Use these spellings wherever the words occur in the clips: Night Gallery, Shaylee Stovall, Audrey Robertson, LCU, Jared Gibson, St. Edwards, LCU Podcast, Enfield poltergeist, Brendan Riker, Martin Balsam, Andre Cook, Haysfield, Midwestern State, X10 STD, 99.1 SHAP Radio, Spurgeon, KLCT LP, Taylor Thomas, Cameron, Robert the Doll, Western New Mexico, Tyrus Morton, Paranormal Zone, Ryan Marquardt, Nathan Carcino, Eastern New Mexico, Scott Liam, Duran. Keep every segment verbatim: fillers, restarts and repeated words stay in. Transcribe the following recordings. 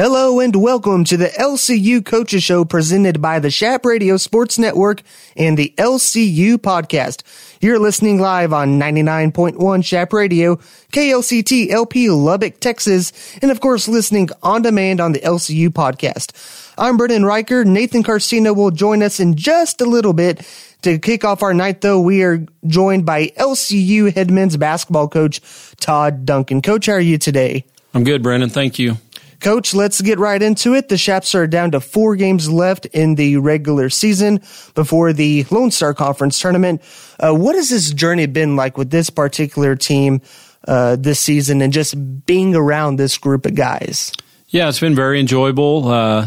Hello and welcome to the L C U Coaches Show presented by the SHAP Radio Sports Network and the L C U Podcast. You're listening live on ninety-nine point one SHAP Radio, K L C T L P Lubbock, Texas, and of course listening on demand on the L C U Podcast. I'm Brendan Riker. Nathan Carcino will join us in just a little bit. To kick off our night, though, we are joined by L C U head men's basketball coach Todd Duncan. Coach, how are you today? I'm good, Brendan. Thank you. Coach, let's get right into it. The Shaps are down to four games left in the regular season before the Lone Star Conference tournament. Uh, what has this journey been like with this particular team uh, this season and just being around this group of guys? Yeah, it's been very enjoyable. Uh,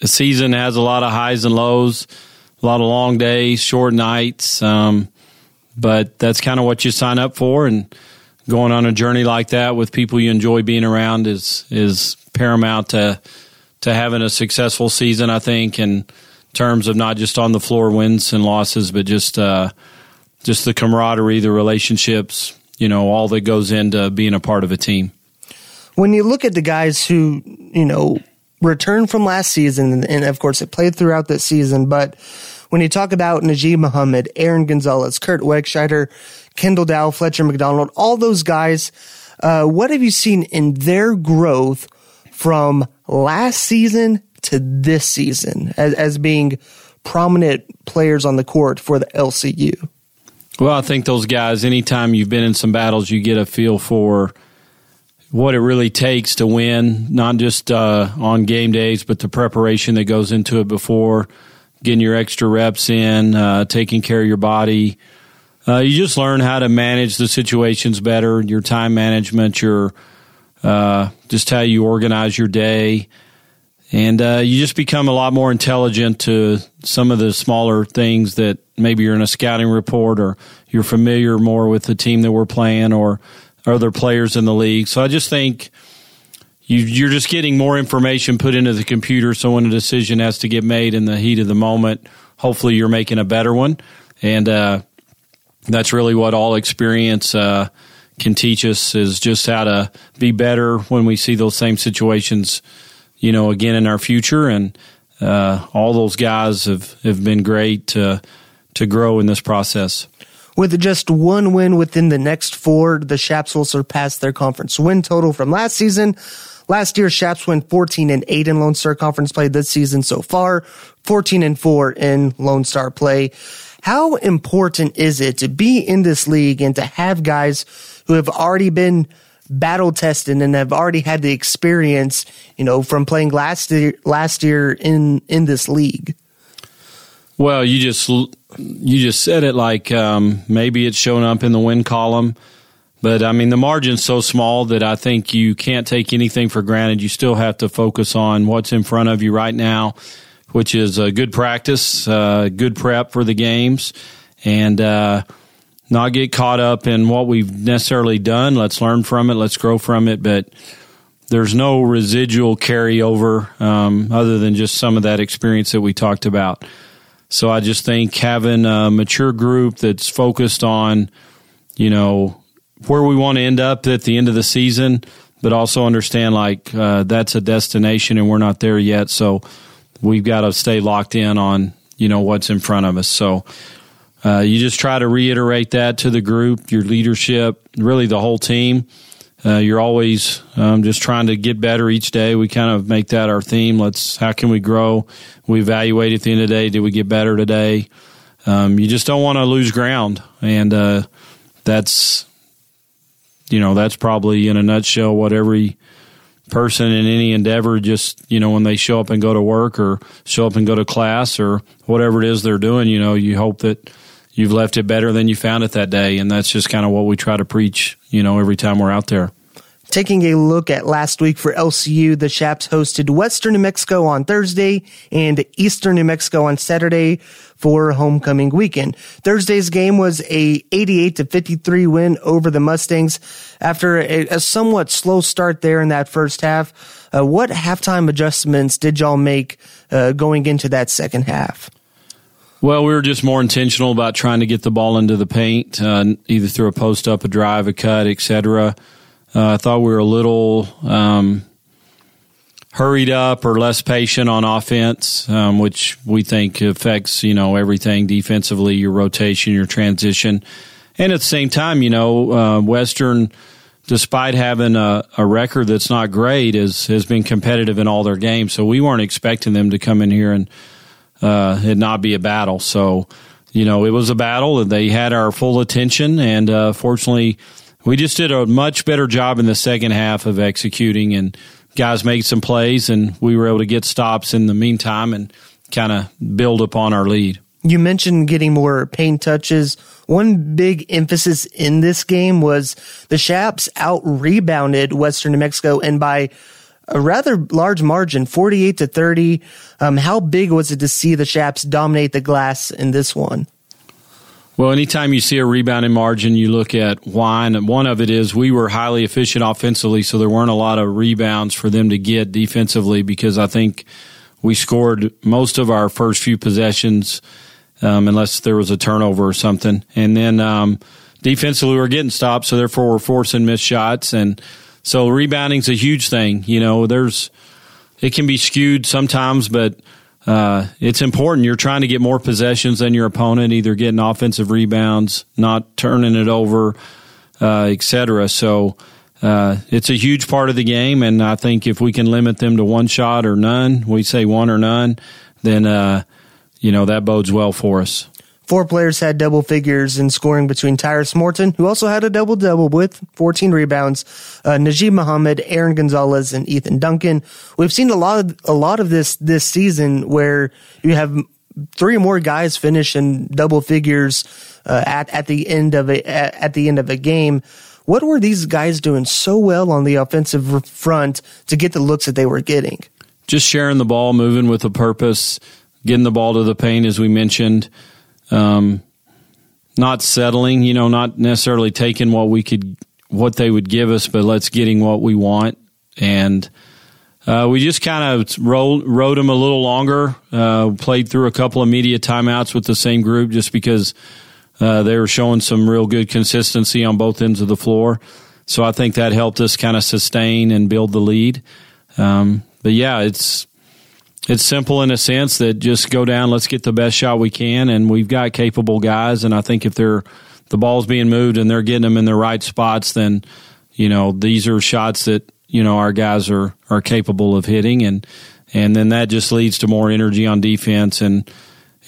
the season has a lot of highs and lows, a lot of long days, short nights, um, but that's kind of what you sign up for, and going on a journey like that with people you enjoy being around is is paramount to to having a successful season, I think, in terms of not just on the floor wins and losses, but just uh, just the camaraderie, the relationships, you know, all that goes into being a part of a team. When you look at the guys who, you know, returned from last season, and of course it played throughout this season, but when you talk about Najee Muhammad, Aaron Gonzalez, Kurt Wegschreiter, Kendall Dow, Fletcher McDonald, all those guys, uh, what have you seen in their growth from last season to this season as, as being prominent players on the court for the L C U? Well, I think those guys, anytime you've been in some battles, you get a feel for what it really takes to win, not just uh, on game days, but the preparation that goes into it before, getting your extra reps in, uh, taking care of your body. Uh, you just learn how to manage the situations better, your time management, your Uh, just how you organize your day. And uh, you just become a lot more intelligent to some of the smaller things that maybe you're in a scouting report or you're familiar more with the team that we're playing or other players in the league. So I just think you, you're just getting more information put into the computer, so when a decision has to get made in the heat of the moment, hopefully you're making a better one. And uh, that's really what all experience uh can teach us, is just how to be better when we see those same situations, you know, again in our future. And uh, all those guys have, have been great to to grow in this process. With just one win within the next four, the Shaps will surpass their conference win total from last season. Last year, Shaps went fourteen and eight in Lone Star Conference play this season so far, fourteen and four in Lone Star play. How important is it to be in this league and to have guys who have already been battle tested and have already had the experience, you know, from playing last year, last year in, in this league? Well, you just you just said it like um, maybe it's shown up in the win column, but I mean the margin's so small that I think you can't take anything for granted. You still have to focus on what's in front of you right now, which is a good practice, uh, good prep for the games, and uh, not get caught up in what we've necessarily done. Let's learn from it. Let's grow from it. But there's no residual carryover um, other than just some of that experience that we talked about. So I just think having a mature group that's focused on, you know, where we want to end up at the end of the season, but also understand, like, uh, that's a destination and we're not there yet. So we've got to stay locked in on, you know, what's in front of us. So uh, you just try to reiterate that to the group, your leadership, really the whole team. Uh, you're always um, just trying to get better each day. We kind of make that our theme. Let's, how can we grow? We evaluate at the end of the day. Did we get better today? Um, you just don't want to lose ground. And uh, that's, you know, that's probably in a nutshell what every person in any endeavor, just, you know, when they show up and go to work or show up and go to class or whatever it is they're doing, you know, you hope that you've left it better than you found it that day. And that's just kind of what we try to preach, you know, every time we're out there. Taking a look at last week for L C U, the Shaps hosted Western New Mexico on Thursday and Eastern New Mexico on Saturday for homecoming weekend. Thursday's game was a eighty-eight to fifty-three win over the Mustangs after a, a somewhat slow start there in that first half. Uh, what halftime adjustments did y'all make uh, going into that second half? Well, we were just more intentional about trying to get the ball into the paint, uh, either through a post-up, a drive, a cut, et cetera. Uh, I thought we were a little um, hurried up or less patient on offense, um, which we think affects, you know, everything defensively, your rotation, your transition. And at the same time, you know, uh, Western, despite having a, a record that's not great, is, has been competitive in all their games. So we weren't expecting them to come in here and uh, it not be a battle. So, you know, it was a battle, and they had our full attention. And uh, fortunately, we just did a much better job in the second half of executing, and guys made some plays, and we were able to get stops in the meantime and kind of build upon our lead. You mentioned getting more paint touches. One big emphasis in this game was the Shaps out-rebounded Western New Mexico, and by a rather large margin, forty-eight to thirty. Um, how big was it to see the Shaps dominate the glass in this one? Well, anytime you see a rebounding margin, you look at why, and one of it is we were highly efficient offensively, so there weren't a lot of rebounds for them to get defensively, because I think we scored most of our first few possessions, um, unless there was a turnover or something. And then um, defensively, we were getting stopped, so therefore we're forcing missed shots. And so rebounding's a huge thing. You know, there's it can be skewed sometimes, but Uh, it's important. You're trying to get more possessions than your opponent, either getting offensive rebounds, not turning it over, uh, et cetera. So uh, it's a huge part of the game, and I think if we can limit them to one shot or none, we say one or none, then uh, you know that bodes well for us. Four players had double figures in scoring between Tyrus Morton, who also had a double-double with fourteen rebounds, uh, Najee Muhammad, Aaron Gonzalez, and Ethan Duncan. We've seen a lot of, a lot of this this season where you have three or more guys finish in double figures uh, at at the end of a at, at the end of a game. What were these guys doing so well on the offensive front to get the looks that they were getting? Just sharing the ball, moving with a purpose, getting the ball to the paint, as we mentioned. Um, not settling, you know, not necessarily taking what we could, what they would give us, but let's getting what we want. And uh, we just kind of rolled, rode them a little longer, uh, played through a couple of media timeouts with the same group just because uh, they were showing some real good consistency on both ends of the floor. So I think that helped us kind of sustain and build the lead. Um, but yeah, it's, It's simple in a sense that just go down, let's get the best shot we can, and we've got capable guys, and I think if they're the ball's being moved and they're getting them in the right spots, then, you know, these are shots that, you know, our guys are, are capable of hitting, and and then that just leads to more energy on defense, and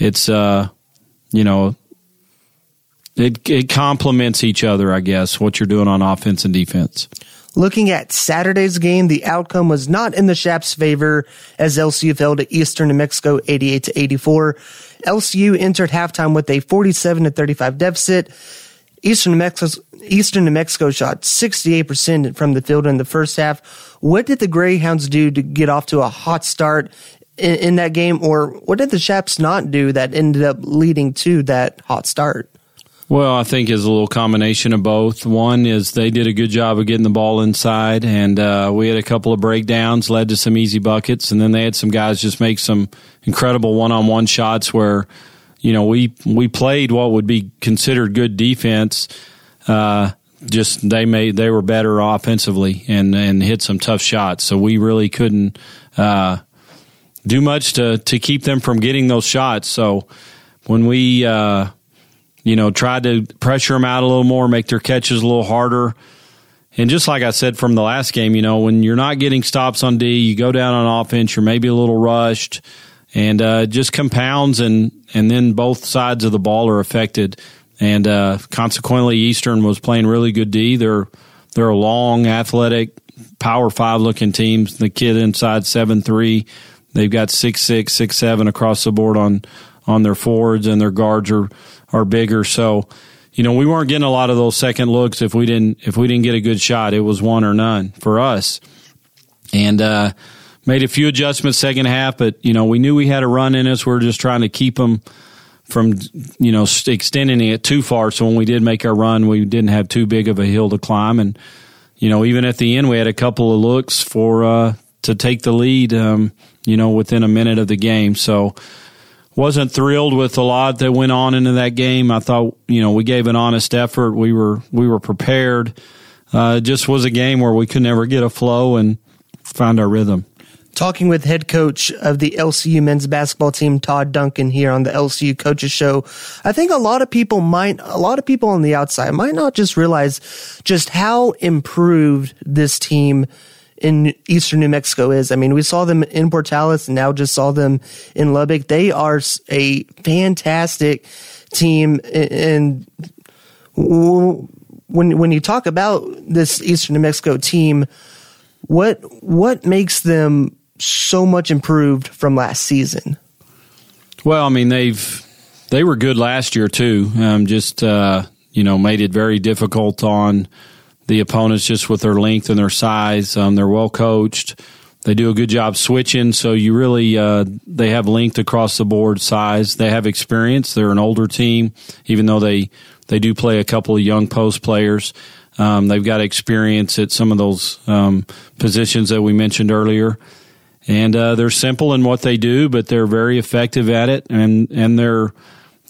it's, uh, you know, it, it complements each other, I guess, what you're doing on offense and defense. Looking at Saturday's game, the outcome was not in the Shaps' favor as L C U fell to Eastern New Mexico eighty-eight to eighty-four. L C U entered halftime with a forty-seven to thirty-five deficit. Eastern New Mexico, Eastern New Mexico shot sixty-eight percent from the field in the first half. What did the Greyhounds do to get off to a hot start in, in that game, or what did the Shaps not do that ended up leading to that hot start? Well, I think it's a little combination of both. One is they did a good job of getting the ball inside, and uh, we had a couple of breakdowns, led to some easy buckets, and then they had some guys just make some incredible one-on-one shots where, you know, we we played what would be considered good defense. Uh, just they made they were better offensively and, and hit some tough shots. So we really couldn't uh, do much to, to keep them from getting those shots. So when we uh, – You know, tried to pressure them out a little more, make their catches a little harder. And just like I said from the last game, you know, when you're not getting stops on D, you go down on offense, you're maybe a little rushed, and uh, just compounds, and, and then both sides of the ball are affected. And uh, consequently, Eastern was playing really good D. They're, they're a long, athletic, power five-looking team. The kid inside seven three. They've got six six, six seven across the board on on their forwards, and their guards are, are bigger. So, you know, we weren't getting a lot of those second looks. If we didn't, if we didn't get a good shot, it was one or none for us. And, uh, made a few adjustments second half, but, you know, we knew we had a run in us. We were just trying to keep them from, you know, extending it too far. So when we did make our run, we didn't have too big of a hill to climb. And, you know, even at the end, we had a couple of looks for, uh, to take the lead, um, you know, within a minute of the game. So, wasn't thrilled with a lot that went on into that game. I thought, you know, we gave an honest effort. We were we were prepared. Uh, it just was a game where we could never get a flow and find our rhythm. Talking with head coach of the L C U men's basketball team, Todd Duncan, here on the L C U Coaches Show. I think a lot of people might, a lot of people on the outside might not just realize just how improved this team in Eastern New Mexico is. I mean, we saw them in Portales and now just saw them in Lubbock. They are a fantastic team. And when, when you talk about this Eastern New Mexico team, what, what makes them so much improved from last season? Well, I mean, they've, they were good last year too. Um, just, uh, you know, made it very difficult on the opponents just with their length and their size. Um, they're well coached. They do a good job switching. So you really, uh, they have length across the board, size. They have experience. They're an older team, even though they, they do play a couple of young post players. Um, they've got experience at some of those um, positions that we mentioned earlier. And uh, they're simple in what they do, but they're very effective at it. And, and they're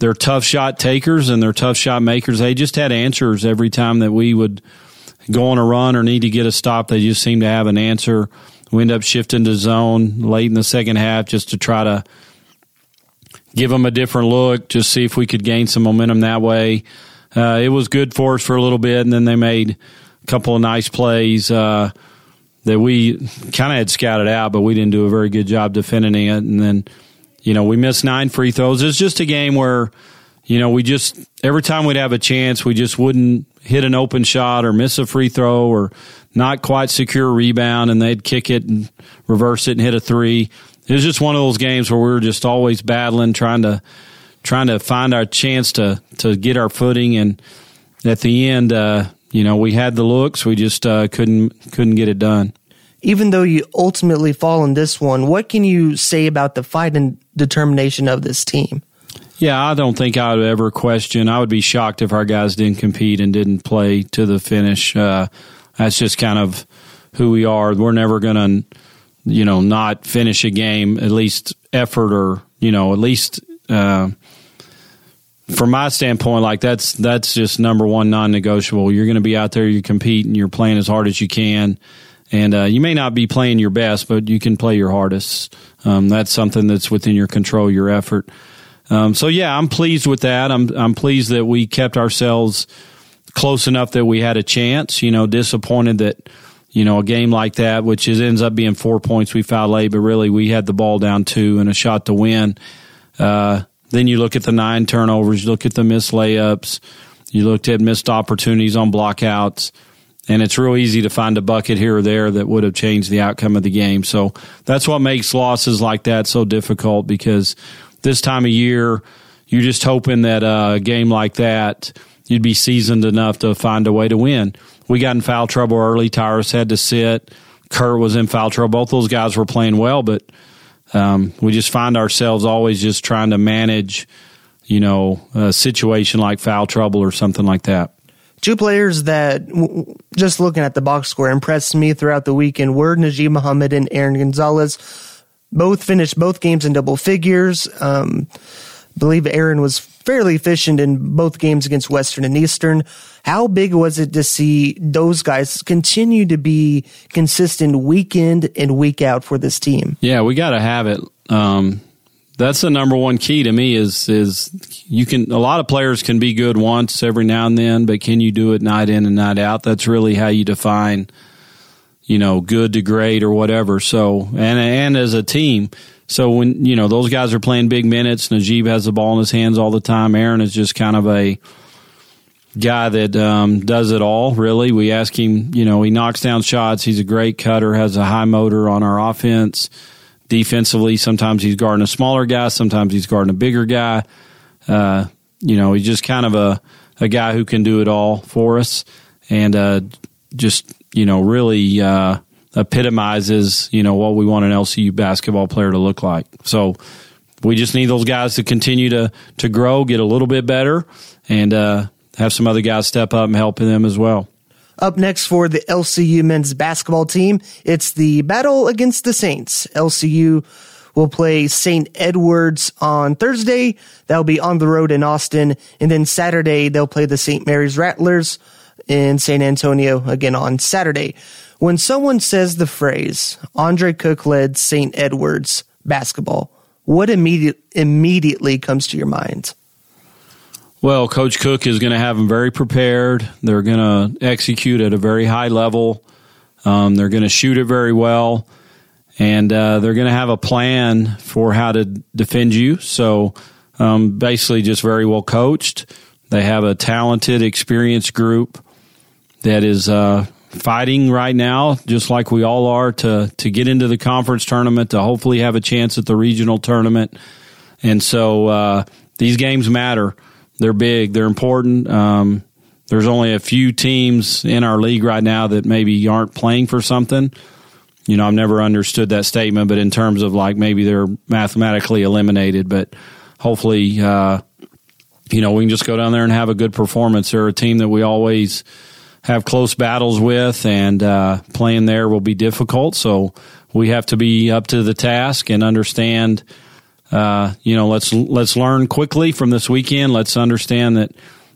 they're tough shot takers and they're tough shot makers. They just had answers every time that we would go on a run or need to get a stop. They just seem to have an answer. We end up shifting to zone late in the second half just to try to give them a different look, just see if we could gain some momentum that way. Uh, it was good for us for a little bit, and then they made a couple of nice plays uh, that we kind of had scouted out, but we didn't do a very good job defending it. And then, you know, we missed nine free throws. It's just a game where, you know, we just every time we'd have a chance, we just wouldn't hit an open shot or miss a free throw or not quite secure a rebound, and they'd kick it and reverse it and hit a three. It was just one of those games where we were just always battling, trying to – trying to find our chance to, to get our footing. And at the end, uh, you know, we had the looks. We just uh, couldn't couldn't get it done. Even though you ultimately fall in this one, what can you say about the fight and determination of this team? Yeah, I don't think I would ever question. I would be shocked if our guys didn't compete and didn't play to the finish. Uh, that's just kind of who we are. We're never going to, you know, not finish a game, at least effort or, you know, at least uh, – from my standpoint, like that's that's just number one, non-negotiable. You're going to be out there, you compete, and you're playing as hard as you can. And uh, you may not be playing your best, but you can play your hardest. Um, that's something that's within your control, your effort. Um, so yeah, I'm pleased with that. I'm I'm pleased that we kept ourselves close enough that we had a chance. You know, disappointed that you know a game like that, which is ends up being four points, we foul late, but really we had the ball down two and a shot to win. Uh, Then you look at the nine turnovers, you look at the missed layups, you looked at missed opportunities on blockouts, and it's real easy to find a bucket here or there that would have changed the outcome of the game. So that's what makes losses like that so difficult, because this time of year, you're just hoping that a game like that, you'd be seasoned enough to find a way to win. We got in foul trouble early. Tyrus had to sit. Kurt was in foul trouble. Both those guys were playing well, but Um, we just find ourselves always just trying to manage, you know, a situation like foul trouble or something like that. Two players that, w- just looking at the box score, impressed me throughout the weekend were Najee Muhammad and Aaron Gonzalez. Both finished both games in double figures. Um, I believe Aaron was fairly efficient in both games against Western and Eastern. How big was it to see those guys continue to be consistent week in and week out for this team? Yeah, we got to have it. Um, that's the number one key to me is is you can a lot of players can be good once every now and then, but can you do it night in and night out? That's really how you define, you know, good to great or whatever. So and and as a team. So when, you know, those guys are playing big minutes, Najee has the ball in his hands all the time. Aaron is just kind of a guy that um, does it all, really. We ask him, you know, he knocks down shots. He's a great cutter, has a high motor on our offense. Defensively, sometimes he's guarding a smaller guy. Sometimes he's guarding a bigger guy. Uh, you know, he's just kind of a, a guy who can do it all for us and uh, just, you know, really uh, – epitomizes, you know, what we want an L C U basketball player to look like. So we just need those guys to continue to, to grow, get a little bit better, and uh, have some other guys step up and help them as well. Up next for the L C U men's basketball team, it's the battle against the Saints. L C U will play Saint Edwards on Thursday. They'll be on the road in Austin. And then Saturday, they'll play the Saint Mary's Rattlers in San Antonio again on Saturday. When someone says the phrase, Andre Cook led Saint Edwards basketball, what immediate, immediately comes to your mind? Well, Coach Cook is going to have them very prepared. They're going to execute at a very high level. Um, they're going to shoot it very well. And uh, they're going to have a plan for how to defend you. So um, basically just very well coached. They have a talented, experienced group that is uh, fighting right now, just like we all are, to to get into the conference tournament, to hopefully have a chance at the regional tournament. And so uh, these games matter. They're big. They're important. Um, there's only a few teams in our league right now that maybe aren't playing for something. You know, I've never understood that statement, but in terms of like maybe they're mathematically eliminated, but hopefully, uh, you know, we can just go down there and have a good performance. They're a team that we always have close battles with, and uh, playing there will be difficult. So we have to be up to the task and understand, uh, you know, let's let's learn quickly from this weekend. Let's understand that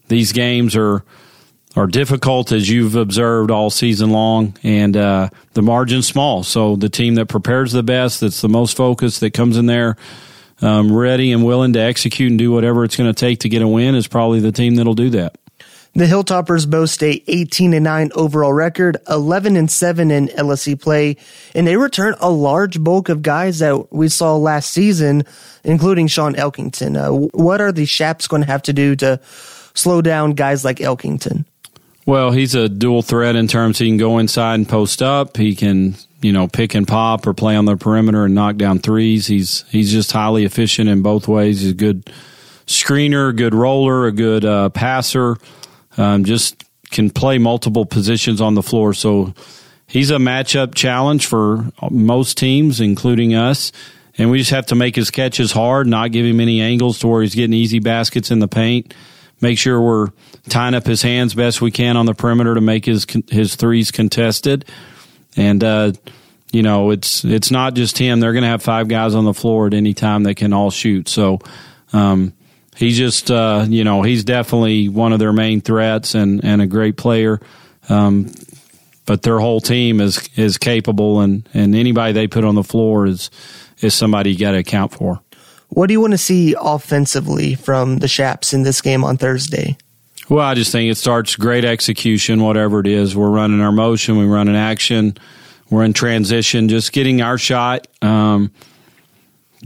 these games are are difficult, as you've observed all season long, and uh, the margin's small. So the team that prepares the best, that's the most focused, that comes in there um, ready and willing to execute and do whatever it's going to take to get a win is probably the team that'll do that. The Hilltoppers boast a eighteen and nine overall record, eleven and seven in L S C play, and they return a large bulk of guys that we saw last season, including Sean Elkington. Uh, what are the Shaps going to have to do to slow down guys like Elkington? Well, he's a dual threat in terms he can go inside and post up. He can, you know, pick and pop or play on the perimeter and knock down threes. He's he's just highly efficient in both ways. He's a good screener, good roller, a good uh, passer. Um, just can play multiple positions on the floor. So he's a matchup challenge for most teams, including us. And we just have to make his catches hard, not give him any angles to where he's getting easy baskets in the paint. Make sure we're tying up his hands best we can on the perimeter to make his his threes contested. And, uh, you know, it's it's not just him. They're going to have five guys on the floor at any time that can all shoot. So um, he's just, uh, you know, he's definitely one of their main threats and, and a great player. Um, but their whole team is is capable, and, and anybody they put on the floor is, is somebody you got to account for. What do you want to see offensively from the Shaps in this game on Thursday? Well, I just think it starts great execution, whatever it is. We're running our motion. We're running action. We're in transition, just getting our shot. Um,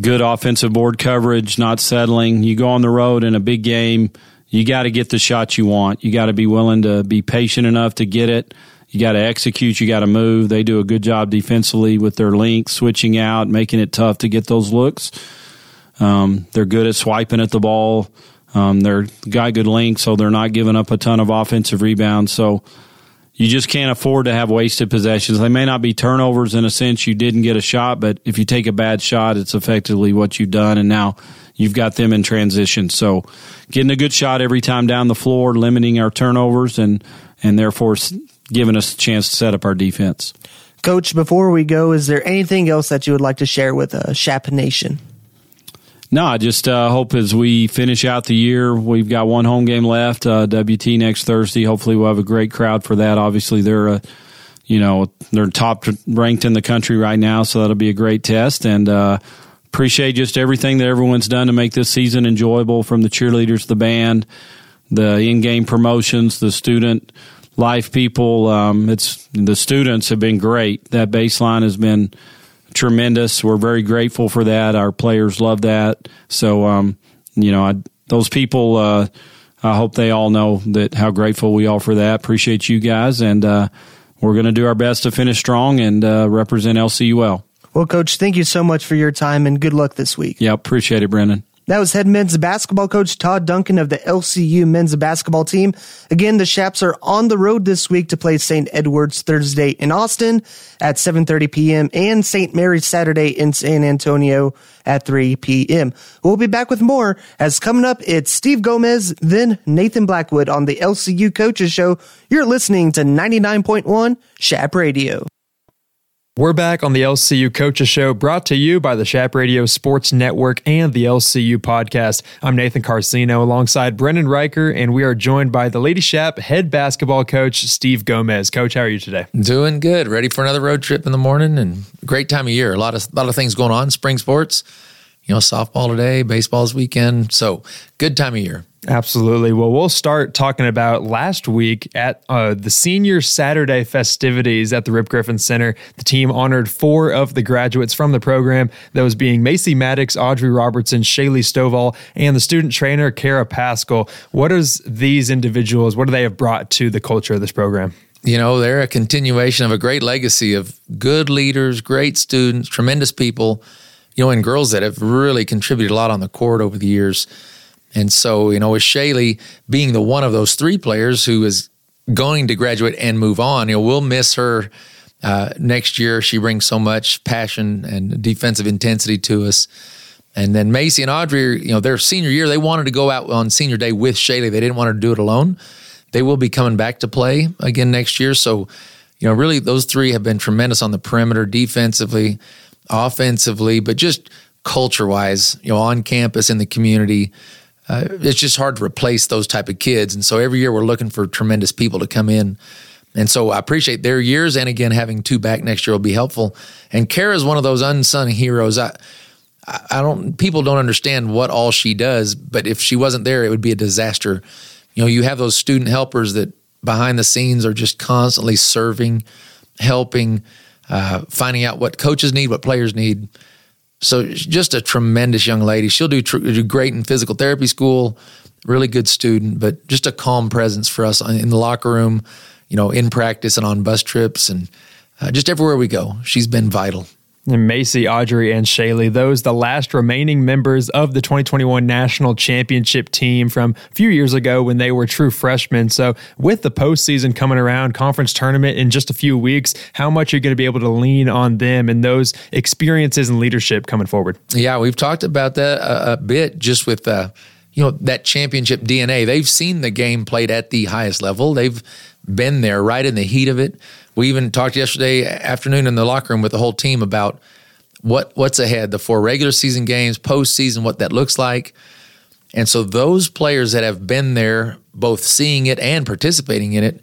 good offensive board coverage, not settling. You go on the road in a big game, you got to get the shot you want. You got to be willing to be patient enough to get it. You got to execute. You got to move. They do a good job defensively with their links, switching out, making it tough to get those looks. Um, they're good at swiping at the ball. Um, they're got good length, so they're not giving up a ton of offensive rebounds. So you just can't afford to have wasted possessions. They may not be turnovers in a sense you didn't get a shot, but if you take a bad shot, it's effectively what you've done, and now you've got them in transition. So getting a good shot every time down the floor, limiting our turnovers, and, and therefore giving us a chance to set up our defense. Coach, before we go, is there anything else that you would like to share with uh, Shap Nation? No, I just uh, hope as we finish out the year, we've got one home game left, uh, W T next Thursday. Hopefully we'll have a great crowd for that. Obviously they're, uh, you know, they're top ranked in the country right now, so that'll be a great test. And uh, appreciate just everything that everyone's done to make this season enjoyable, from the cheerleaders, the band, the in-game promotions, the student life people. Um, it's the students have been great. That baseline has been tremendous. We're very grateful for that. Our players love that. So, um, you know, I, those people, uh, I hope they all know that how grateful we are for that. Appreciate you guys. And uh, we're going to do our best to finish strong and uh, represent L C U well. Well, Coach, thank you so much for your time and good luck this week. Yeah, appreciate it, Brendan. That was head men's basketball coach Todd Duncan of the L C U men's basketball team. Again, the Shaps are on the road this week to play Saint Edwards Thursday in Austin at seven thirty p.m. and Saint Mary's Saturday in San Antonio at three p.m. We'll be back with more, as coming up, it's Steve Gomez, then Nathan Blackwood on the L C U Coaches Show. You're listening to ninety-nine point one SHAP Radio. We're back on the L C U Coaches Show, brought to you by the SHAP Radio Sports Network and the L C U Podcast. I'm Nathan Carcino alongside Brendan Riker, and we are joined by the Lady SHAP head basketball coach, Steve Gomez. Coach, how are you today? Doing good. Ready for another road trip in the morning, and great time of year. A lot of, a lot of things going on, spring sports. You know, softball today, baseball's weekend. So good time of year. Absolutely. Well, we'll start talking about last week at uh, the Senior Saturday festivities at the Rip Griffin Center. The team honored four of the graduates from the program, those being Macy Maddox, Audrey Robertson, Shaylee Stovall, and the student trainer, Kara Pascal. What does these individuals, what do they have brought to the culture of this program? You know, they're a continuation of a great legacy of good leaders, great students, tremendous people, you know, and girls that have really contributed a lot on the court over the years. And so, you know, with Shaylee being the one of those three players who is going to graduate and move on, you know, we'll miss her uh, next year. She brings so much passion and defensive intensity to us. And then Macy and Audrey, you know, their senior year, they wanted to go out on senior day with Shaylee. They didn't want her to do it alone. They will be coming back to play again next year. So, you know, really those three have been tremendous on the perimeter defensively, offensively, but just culture-wise, you know, on campus, in the community. Uh, it's just hard to replace those type of kids. And so every year we're looking for tremendous people to come in. And so I appreciate their years. And again, having two back next year will be helpful. And Kara's one of those unsung heroes. I, I don't, people don't understand what all she does, but if she wasn't there, it would be a disaster. You know, you have those student helpers that behind the scenes are just constantly serving, helping, uh, finding out what coaches need, what players need. So just a tremendous young lady. She'll do, tr- do great in physical therapy school, really good student, but just a calm presence for us in the locker room, you know, in practice and on bus trips and uh, just everywhere we go. She's been vital. And Macy, Audrey, and Shaylee, those the last remaining members of the twenty twenty-one National Championship team from a few years ago when they were true freshmen. So with the postseason coming around, conference tournament in just a few weeks, how much are you going to be able to lean on them and those experiences and leadership coming forward? Yeah, we've talked about that a, a bit just with uh, you know, that championship D N A. They've seen the game played at the highest level. They've been there right in the heat of it. We even talked yesterday afternoon in the locker room with the whole team about what what's ahead, the four regular season games, postseason, what that looks like. And so those players that have been there, both seeing it and participating in it,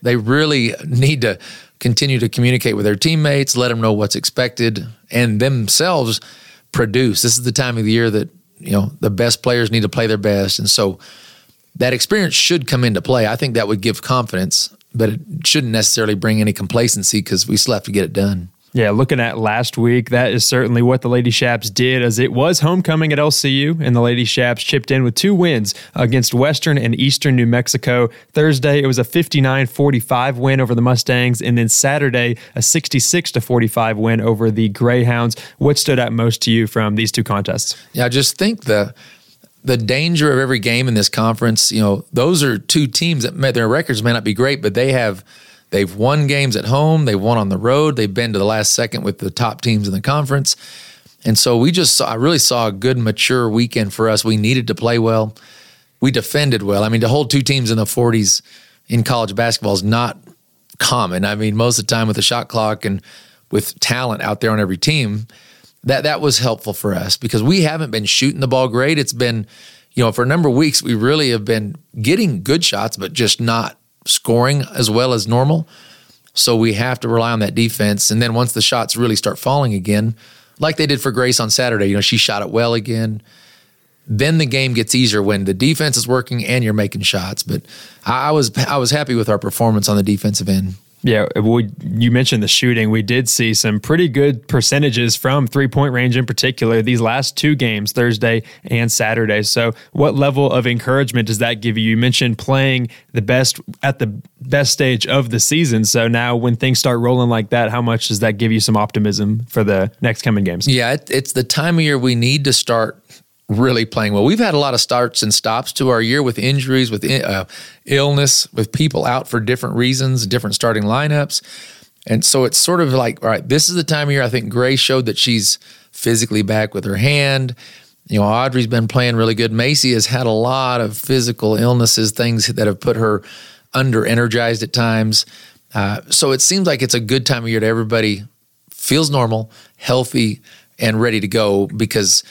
they really need to continue to communicate with their teammates, let them know what's expected, and themselves produce. This is the time of the year that, you know, the best players need to play their best. And so that experience should come into play. I think that would give confidence, but it shouldn't necessarily bring any complacency because we still have to get it done. Yeah, looking at last week, that is certainly what the Lady Shaps did, as it was homecoming at L C U, and the Lady Shaps chipped in with two wins against Western and Eastern New Mexico. Thursday, it was a fifty-nine forty-five win over the Mustangs, and then Saturday, a sixty-six to forty-five win over the Greyhounds. What stood out most to you from these two contests? Yeah, I just think the The danger of every game in this conference, you know, those are two teams that may, their records may not be great, but they have, they've won games at home, they've won on the road, they've been to the last second with the top teams in the conference. And so we just saw, I really saw a good, mature weekend for us. We needed to play well. We defended well. I mean, to hold two teams in the forties in college basketball is not common. I mean, most of the time with the shot clock and with talent out there on every team, That that was helpful for us because we haven't been shooting the ball great. It's been, you know, for a number of weeks, we really have been getting good shots, but just not scoring as well as normal. So we have to rely on that defense. And then once the shots really start falling again, like they did for Grace on Saturday, you know, she shot it well again. Then the game gets easier when the defense is working and you're making shots. But I was I was happy with our performance on the defensive end. Yeah, we, you mentioned the shooting. We did see some pretty good percentages from three-point range in particular these last two games, Thursday and Saturday. So what level of encouragement does that give you? You mentioned playing the best at the best stage of the season. So now when things start rolling like that, how much does that give you some optimism for the next coming games? Yeah, it, it's the time of year we need to start really playing well. We've had a lot of starts and stops to our year with injuries, with uh, illness, with people out for different reasons, different starting lineups. And so it's sort of like, all right, this is the time of year. I think Grace showed that she's physically back with her hand. You know, Audrey's been playing really good. Macy has had a lot of physical illnesses, things that have put her under energized at times. Uh, so it seems like it's a good time of year to everybody feels normal, healthy, and ready to go, because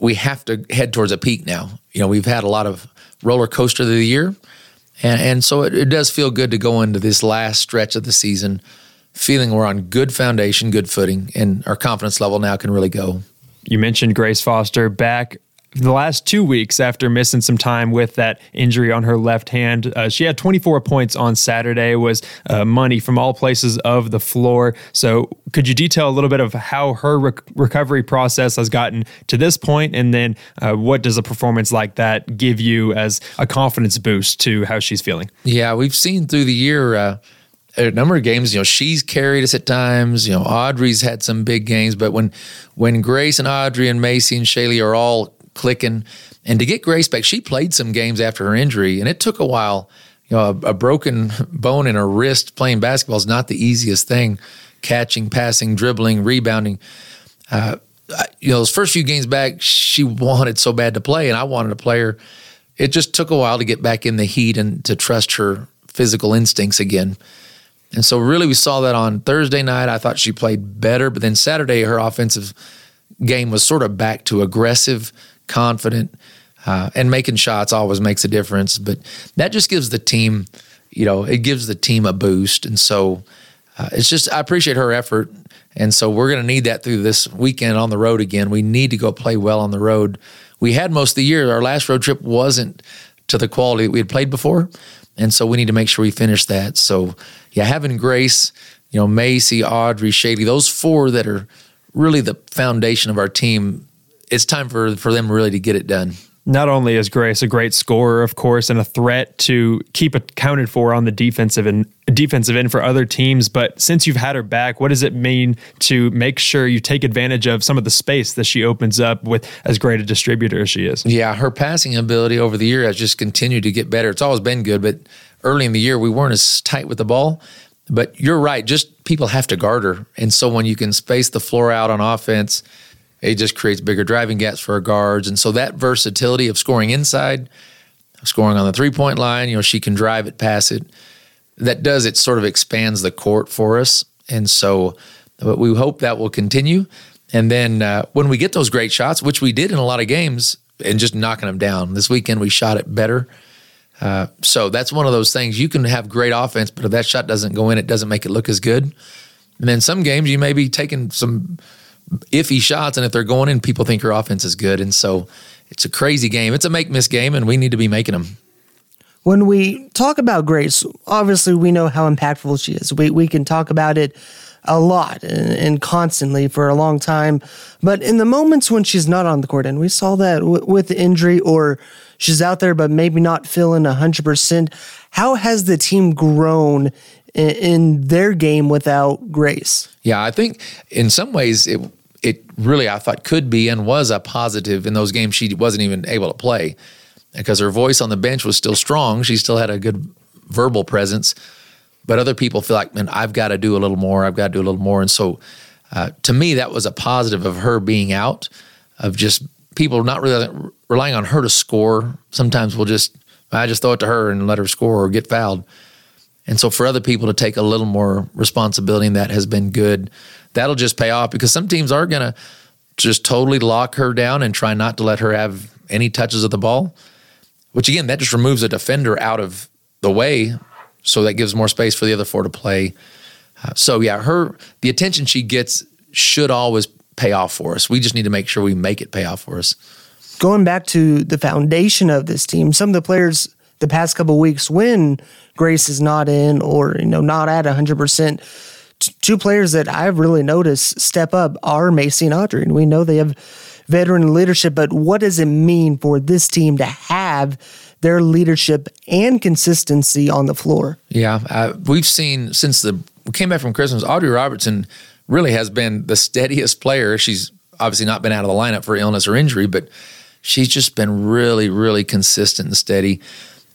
we have to head towards a peak now. You know, we've had a lot of roller coaster of the year, and, and so it, it does feel good to go into this last stretch of the season feeling we're on good foundation, good footing, and our confidence level now can really go. You mentioned Grace Foster back the last two weeks after missing some time with that injury on her left hand. Uh, she had twenty-four points on Saturday, was uh, money from all places of the floor. So could you detail a little bit of how her rec- recovery process has gotten to this point? And then uh, what does a performance like that give you as a confidence boost to how she's feeling? Yeah, we've seen through the year uh, a number of games, you know, she's carried us at times, you know, Audrey's had some big games, but when, when Grace and Audrey and Macy and Shaylee are all clicking. And to get Grace back, she played some games after her injury, and it took a while. You know, a, a broken bone in her wrist playing basketball is not the easiest thing. Catching, passing, dribbling, rebounding. Uh, you know, those first few games back, she wanted so bad to play, and I wanted to play her. It just took a while to get back in the heat and to trust her physical instincts again. And so really we saw that on Thursday night. I thought she played better, but then Saturday her offensive game was sort of back to aggressive, confident, uh, and making shots always makes a difference. But that just gives the team, you know, it gives the team a boost. And so uh, it's just, I appreciate her effort. And so we're going to need that through this weekend on the road again. We need to go play well on the road. We had most of the year. Our last road trip wasn't to the quality that we had played before. And so we need to make sure we finish that. So yeah, having Grace, you know, Macy, Audrey, Shady, those four that are really the foundation of our team, it's time for, for them really to get it done. Not only is Grace a great scorer, of course, and a threat to keep accounted for on the defensive and defensive end for other teams, but since you've had her back, what does it mean to make sure you take advantage of some of the space that she opens up with as great a distributor as she is? Yeah, her passing ability over the year has just continued to get better. It's always been good, but early in the year, we weren't as tight with the ball. But you're right, just people have to guard her. And so when you can space the floor out on offense, it just creates bigger driving gaps for our guards. And so that versatility of scoring inside, scoring on the three-point line, you know, she can drive it, pass it. That does, it sort of expands the court for us. And so but we hope that will continue. And then uh, when we get those great shots, which we did in a lot of games, and just knocking them down. This weekend we shot it better. Uh, so that's one of those things. You can have great offense, but if that shot doesn't go in, it doesn't make it look as good. And then some games you may be taking some iffy shots, and if they're going in, people think your offense is good. And so it's a crazy game. It's a make-miss game, and we need to be making them. When we talk about Grace, obviously we know how impactful she is. We we can talk about it a lot and, and constantly for a long time. But in the moments when she's not on the court, and we saw that w- with injury, or she's out there but maybe not feeling one hundred percent, how has the team grown in, in their game without Grace? Yeah, I think in some ways it it really, I thought, could be and was a positive in those games she wasn't even able to play, because her voice on the bench was still strong. She still had a good verbal presence, but other people feel like, man, I've got to do a little more. I've got to do a little more. And so uh, to me, that was a positive of her being out, of just people not really relying on her to score. Sometimes we'll just, I just throw it to her and let her score or get fouled. And so for other people to take a little more responsibility, and that has been good. That'll just pay off, because some teams are going to just totally lock her down and try not to let her have any touches of the ball, which, again, that just removes a defender out of the way, so that gives more space for the other four to play. Uh, so, yeah, her the attention she gets should always pay off for us. We just need to make sure we make it pay off for us. Going back to the foundation of this team, some of the players – the past couple of weeks when Grace is not in, or, you know, not at one hundred percent, t- two players that I've really noticed step up are Macy and Audrey. And we know they have veteran leadership, but what does it mean for this team to have their leadership and consistency on the floor? Yeah, uh, we've seen since the we came back from Christmas, Audrey Robertson really has been the steadiest player. She's obviously not been out of the lineup for illness or injury, but she's just been really, really consistent and steady.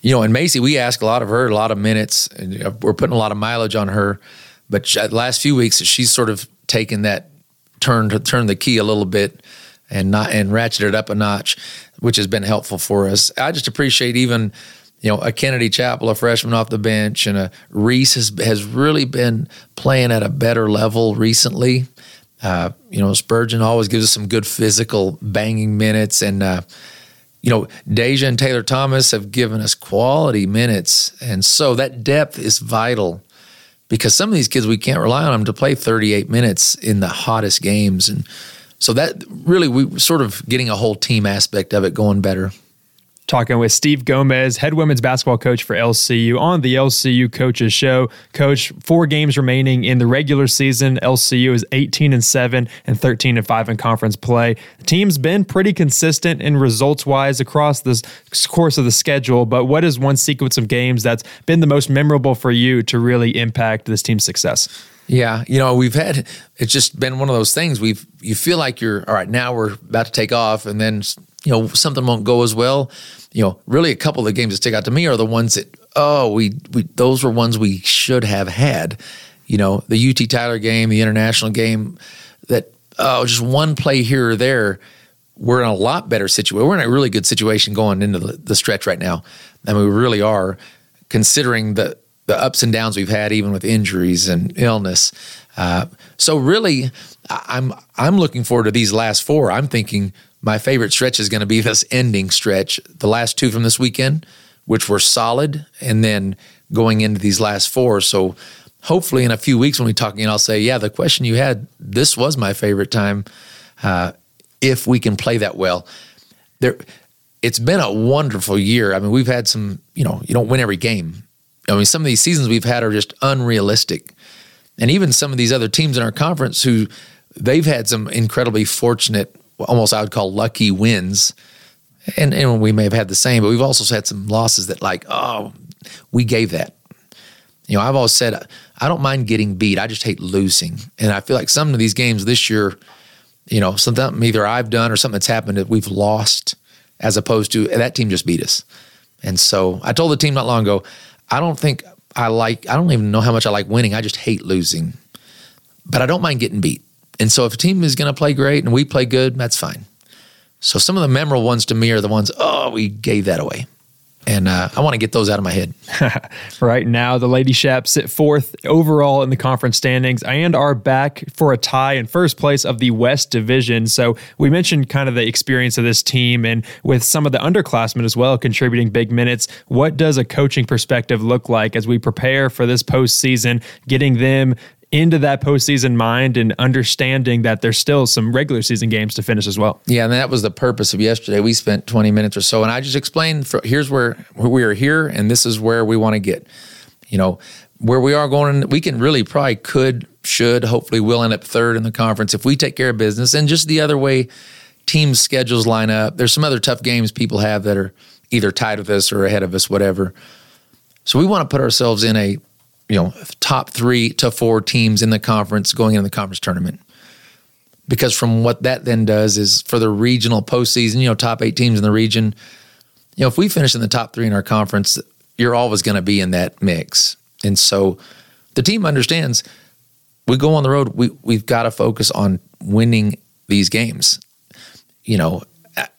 You know, and Macy, we ask a lot of her, a lot of minutes, and we're putting a lot of mileage on her. But she, the last few weeks, she's sort of taken that turn to turn the key a little bit and not and ratcheted it up a notch, which has been helpful for us. I just appreciate even you know, a Kennedy Chapel, a freshman off the bench, and a Reese has, has really been playing at a better level recently. Uh, you know, Spurgeon always gives us some good physical banging minutes. And, uh, you know, Deja and Taylor Thomas have given us quality minutes. And so that depth is vital because some of these kids, we can't rely on them to play thirty-eight minutes in the hottest games. And so that really, we were sort of getting a whole team aspect of it going better. Talking with Steve Gomez, head women's basketball coach for L C U on the L C U Coaches Show. Coach, four games remaining in the regular season. L C U is eighteen and seven and thirteen and five in conference play. The team's been pretty consistent in results-wise across the course of the schedule, but what is one sequence of games that's been the most memorable for you to really impact this team's success? Yeah, you know, we've had, it's just been one of those things. We've, you feel like you're, all right, now we're about to take off, and then, you know, something won't go as well. You know, really a couple of the games that stick out to me are the ones that, oh, we, we those were ones we should have had. You know, the U T Tyler game, the international game, that, oh, just one play here or there, we're in a lot better situation. We're in a really good situation going into the, the stretch right now. I mean, we really are, considering the, the ups and downs we've had, even with injuries and illness. Uh, so really, I'm I'm looking forward to these last four. I'm thinking my favorite stretch is going to be this ending stretch, the last two from this weekend, which were solid, and then going into these last four. So hopefully in a few weeks when we talk again, I'll say, yeah, the question you had, this was my favorite time, uh, if we can play that well. There, it's been a wonderful year. I mean, we've had some, you know, you don't win every game. I mean, some of these seasons we've had are just unrealistic. And even some of these other teams in our conference who they've had some incredibly fortunate, almost I would call lucky wins. And, and we may have had the same, but we've also had some losses that like, oh, we gave that. You know, I've always said, I don't mind getting beat. I just hate losing. And I feel like some of these games this year, you know, something either I've done or something that's happened that we've lost as opposed to that team just beat us. And so I told the team not long ago, I don't think I like, I don't even know how much I like winning. I just hate losing, but I don't mind getting beat. And so if a team is going to play great and we play good, that's fine. So some of the memorable ones to me are the ones, oh, we gave that away. And uh, I want to get those out of my head. Right now, the Lady Shaps sit fourth overall in the conference standings and are back for a tie in first place of the West Division. So we mentioned kind of the experience of this team and with some of the underclassmen as well contributing big minutes. What does a coaching perspective look like as we prepare for this postseason, getting them into that postseason mind and understanding that there's still some regular season games to finish as well? Yeah, and that was the purpose of yesterday. We spent twenty minutes or so, and I just explained, for, here's where we are here, and this is where we want to get. You know, where we are going, we can really probably could, should, hopefully will end up third in the conference if we take care of business. And just the other way teams' schedules line up. There's some other tough games people have that are either tied with us or ahead of us, whatever. So we want to put ourselves in a, you know, top three to four teams in the conference going into the conference tournament. Because from what that then does is for the regional postseason, you know, top eight teams in the region, you know, if we finish in the top three in our conference, you're always going to be in that mix. And so the team understands we go on the road, we, we've got to focus on winning these games, you know,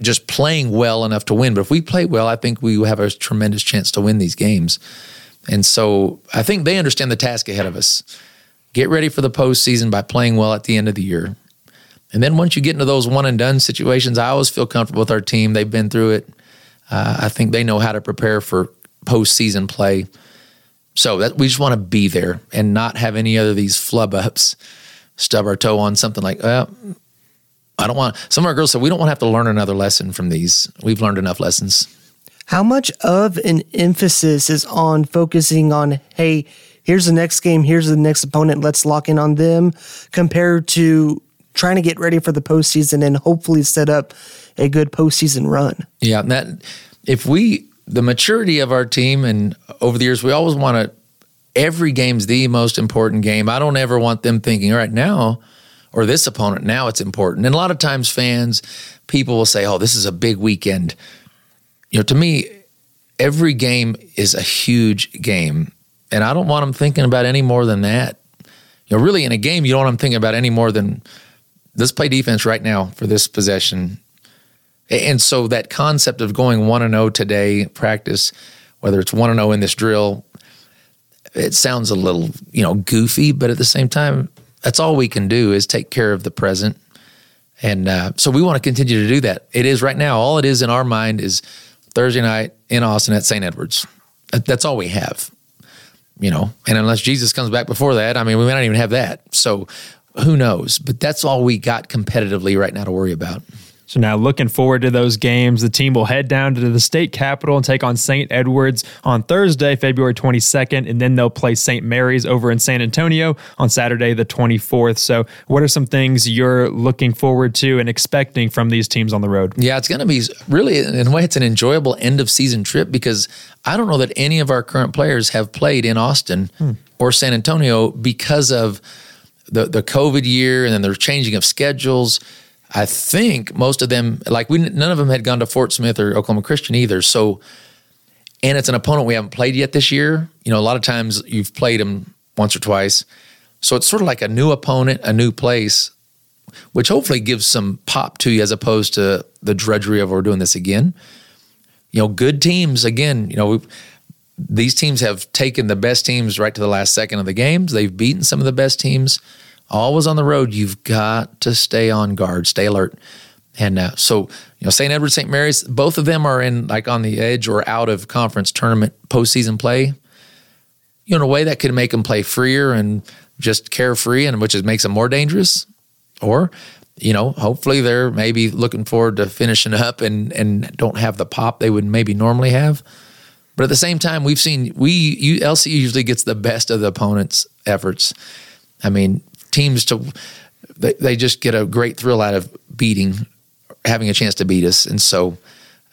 just playing well enough to win. But if we play well, I think we have a tremendous chance to win these games. And so I think they understand the task ahead of us. Get ready for the postseason by playing well at the end of the year. And then once you get into those one-and-done situations, I always feel comfortable with our team. They've been through it. Uh, I think they know how to prepare for postseason play. So that, we just want to be there and not have any other of these flub-ups, stub our toe on something like, uh, I don't want – some of our girls said, we don't want to have to learn another lesson from these. We've learned enough lessons. How much of an emphasis is on focusing on, hey, here's the next game, here's the next opponent, let's lock in on them, compared to trying to get ready for the postseason and hopefully set up a good postseason run? Yeah, and that if we, the maturity of our team, and over the years, we always want to, every game's the most important game. I don't ever want them thinking, all right, now, or this opponent, now it's important. And a lot of times fans, people will say, oh, this is a big weekend. You know, to me, every game is a huge game, and I don't want them thinking about any more than that. You know, really, in a game, you don't want them thinking about any more than, let's play defense right now for this possession. And so that concept of going one and oh today, practice, whether it's one and oh in this drill, it sounds a little, you know, goofy, but at the same time, that's all we can do is take care of the present. And uh, so we want to continue to do that. It is right now, all it is in our mind is Thursday night in Austin at Saint Edwards. That's all we have, you know, and unless Jesus comes back before that, I mean, we may not even have that. So who knows? But that's all we got competitively right now to worry about. So now looking forward to those games, the team will head down to the state capitol and take on Saint Edwards on Thursday, February twenty-second, and then they'll play Saint Mary's over in San Antonio on Saturday the twenty-fourth. So what are some things you're looking forward to and expecting from these teams on the road? Yeah, it's going to be really, in a way, it's an enjoyable end of season trip because I don't know that any of our current players have played in Austin hmm. or San Antonio because of the, the COVID year and then the changing of schedules. I think most of them, like we, none of them had gone to Fort Smith or Oklahoma Christian either. So, and it's an opponent we haven't played yet this year. You know, a lot of times you've played them once or twice. So it's sort of like a new opponent, a new place, which hopefully gives some pop to you as opposed to the drudgery of we're doing this again. You know, good teams, again, you know, we've, these teams have taken the best teams right to the last second of the games. They've beaten some of the best teams. Always on the road, you've got to stay on guard, stay alert. And uh, so, you know, Saint Edwards, Saint Mary's, both of them are in like on the edge or out of conference tournament postseason play. You know, in a way that could make them play freer and just carefree, and which is, makes them more dangerous. Or, you know, hopefully they're maybe looking forward to finishing up and, and don't have the pop they would maybe normally have. But at the same time, we've seen, we you, L C U usually gets the best of the opponent's efforts. I mean, teams to they, they just get a great thrill out of beating, having a chance to beat us, and so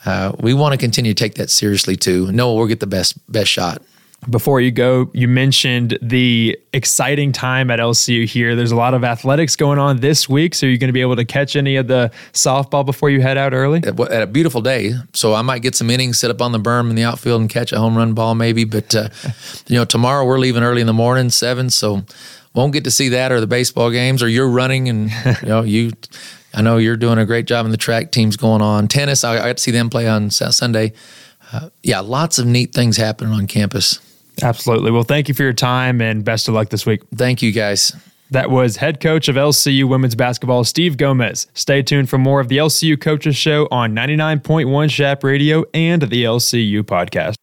uh, we want to continue to take that seriously too. No, we'll get the best best shot. Before you go, you mentioned the exciting time at L C U here. There's a lot of athletics going on this week, so you're going to be able to catch any of the softball before you head out early? At, at a beautiful day, so I might get some innings, sit up on the berm in the outfield and catch a home run ball maybe, but uh, you know, tomorrow we're leaving early in the morning, seven, so won't get to see that or the baseball games, or you're running and, you know, you, I know you're doing a great job in the track team's going on. Tennis, I, I got to see them play on Sunday. Uh, yeah, lots of neat things happening on campus. Absolutely. Well, thank you for your time and best of luck this week. Thank you, guys. That was head coach of L C U women's basketball, Steve Gomez. Stay tuned for more of the L C U Coaches Show on ninety-nine point one SHAP Radio and the L C U Podcast.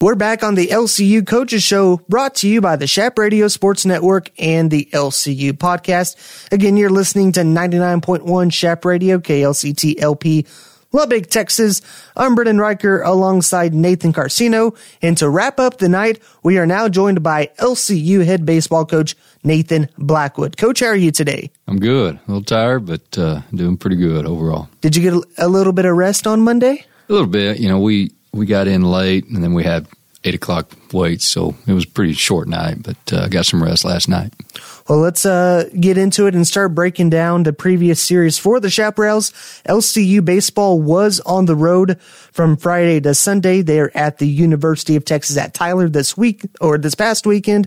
We're back on the L C U Coaches Show, brought to you by the SHAP Radio Sports Network and the L C U Podcast. Again, you're listening to ninety-nine point one SHAP Radio, K L C T L P, Lubbock, Texas. I'm Brendan Riker alongside Nathan Carcino. And to wrap up the night, we are now joined by L C U head baseball coach Nathan Blackwood. Coach, how are you today? I'm good. A little tired, but uh, doing pretty good overall. Did you get a little bit of rest on Monday? A little bit. You know, we... We got in late, and then we had eight o'clock weights, so it was a pretty short night, but uh, got some rest last night. Well, let's uh, get into it and start breaking down the previous series for the Chaparrals. L C U baseball was on the road from Friday to Sunday. They are at the University of Texas at Tyler this week, or this past weekend,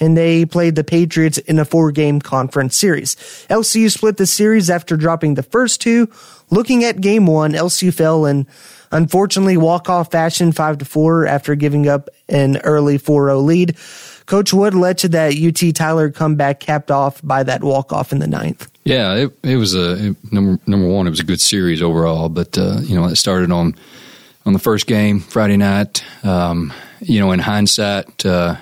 and they played the Patriots in a four-game conference series. L C U split the series after dropping the first two. Looking at game one, L C U fell in, unfortunately, walk-off fashion five to four after giving up an early four oh lead. Coach Wood led to that U T Tyler comeback, capped off by that walk-off in the ninth. Yeah, it, it was a it, number number one. It was a good series overall, but uh, you know, it started on on the first game Friday night. Um, you know, in hindsight, uh,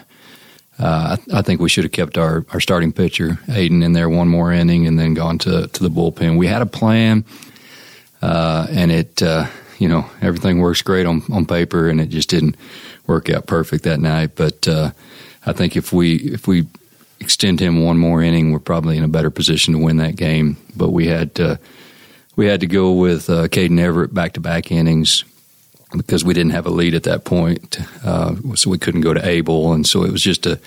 uh, I, I think we should have kept our, our starting pitcher Aiden in there one more inning and then gone to to the bullpen. We had a plan, uh, and it. Uh, You know, everything works great on, on paper, and it just didn't work out perfect that night. But uh, I think if we if we extend him one more inning, we're probably in a better position to win that game. But we had to, we had to go with uh, Caden Everett back-to-back innings because we didn't have a lead at that point, uh, so we couldn't go to Abel. And so it was just a,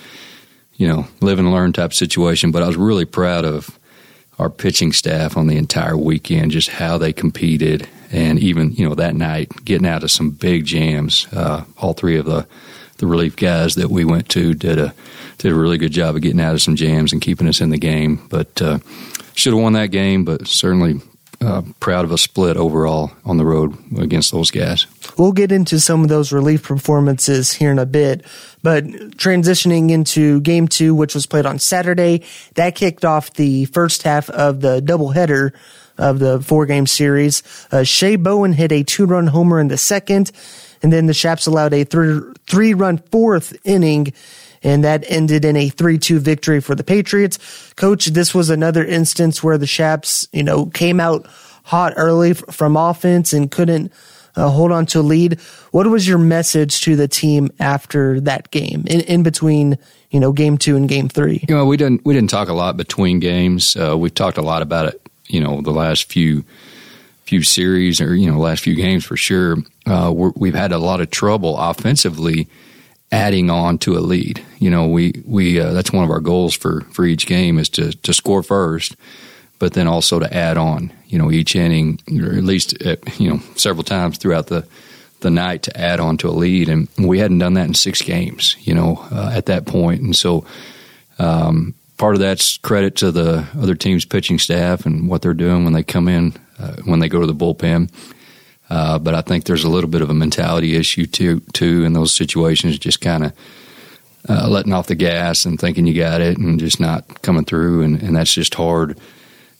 you know, live-and-learn type situation. But I was really proud of our pitching staff on the entire weekend, just how they competed. And even, you know, that night, getting out of some big jams, uh, all three of the, the relief guys that we went to did a did a really good job of getting out of some jams and keeping us in the game. But uh, should have won that game, but certainly uh, proud of a split overall on the road against those guys. We'll get into some of those relief performances here in a bit, but transitioning into game two, which was played on Saturday, that kicked off the first half of the doubleheader of the four-game series. Uh, Shea Bowen hit a two-run homer in the second, and then the Shaps allowed a three, three-run fourth inning, and that ended in a three two victory for the Patriots. Coach, this was another instance where the Shaps, you know, came out hot early from offense and couldn't uh, hold on to a lead. What was your message to the team after that game, in, in between, you know, game two and game three? You know, we didn't we didn't talk a lot between games. Uh, we talked a lot about it, you know, the last few few series or, you know, last few games for sure. Uh, we're, we've had a lot of trouble offensively adding on to a lead. You know, we, we uh, that's one of our goals for, for each game is to, to score first, but then also to add on, you know, each inning, or at least, at, you know, several times throughout the, the night to add on to a lead. And we hadn't done that in six games, you know, uh, at that point. And so um, part of that's credit to the other team's pitching staff and what they're doing when they come in, uh, when they go to the bullpen. Uh, but I think there's a little bit of a mentality issue, too, too in those situations, just kind of uh, letting off the gas and thinking you got it and just not coming through, and, and that's just hard.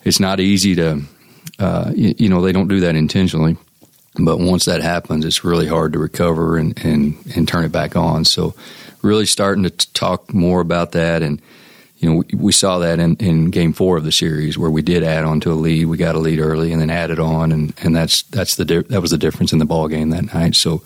It's not easy to uh, – you, you know, they don't do that intentionally, but once that happens, it's really hard to recover and, and, and turn it back on. So really starting to t- talk more about that, and, you know, we, we saw that in, in game four of the series where we did add on to a lead. We got a lead early and then added on, and, and that's that's the di- that was the difference in the ball game that night. So